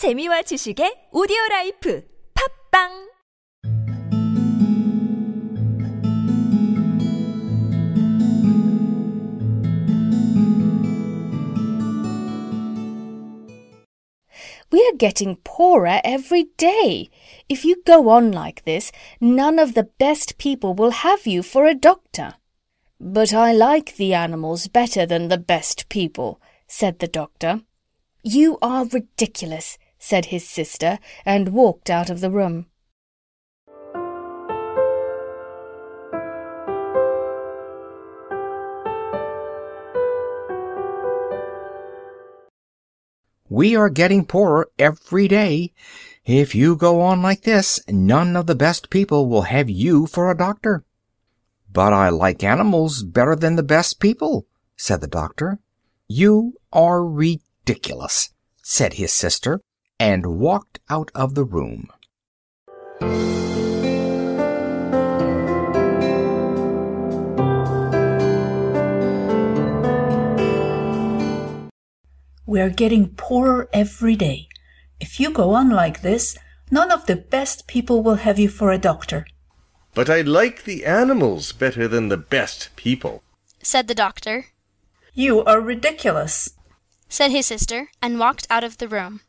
재미와 지식의 오디오라이프 팟빵 We are getting poorer every day. If you go on like this, none of the best people will have you for a doctor. But I like the animals better than the best people, said the doctor. You are ridiculous, said his sister, and walked out of the room. We are getting poorer every day. If you go on like this, none of the best people will have you for a doctor. But I like animals better than the best people, said the doctor. You are ridiculous, said his sister, and walked out of the room. We're getting poorer every day. If you go on like this, none of the best people will have you for a doctor. But I like the animals better than the best people, said the doctor. You are ridiculous, said his sister, and walked out of the room.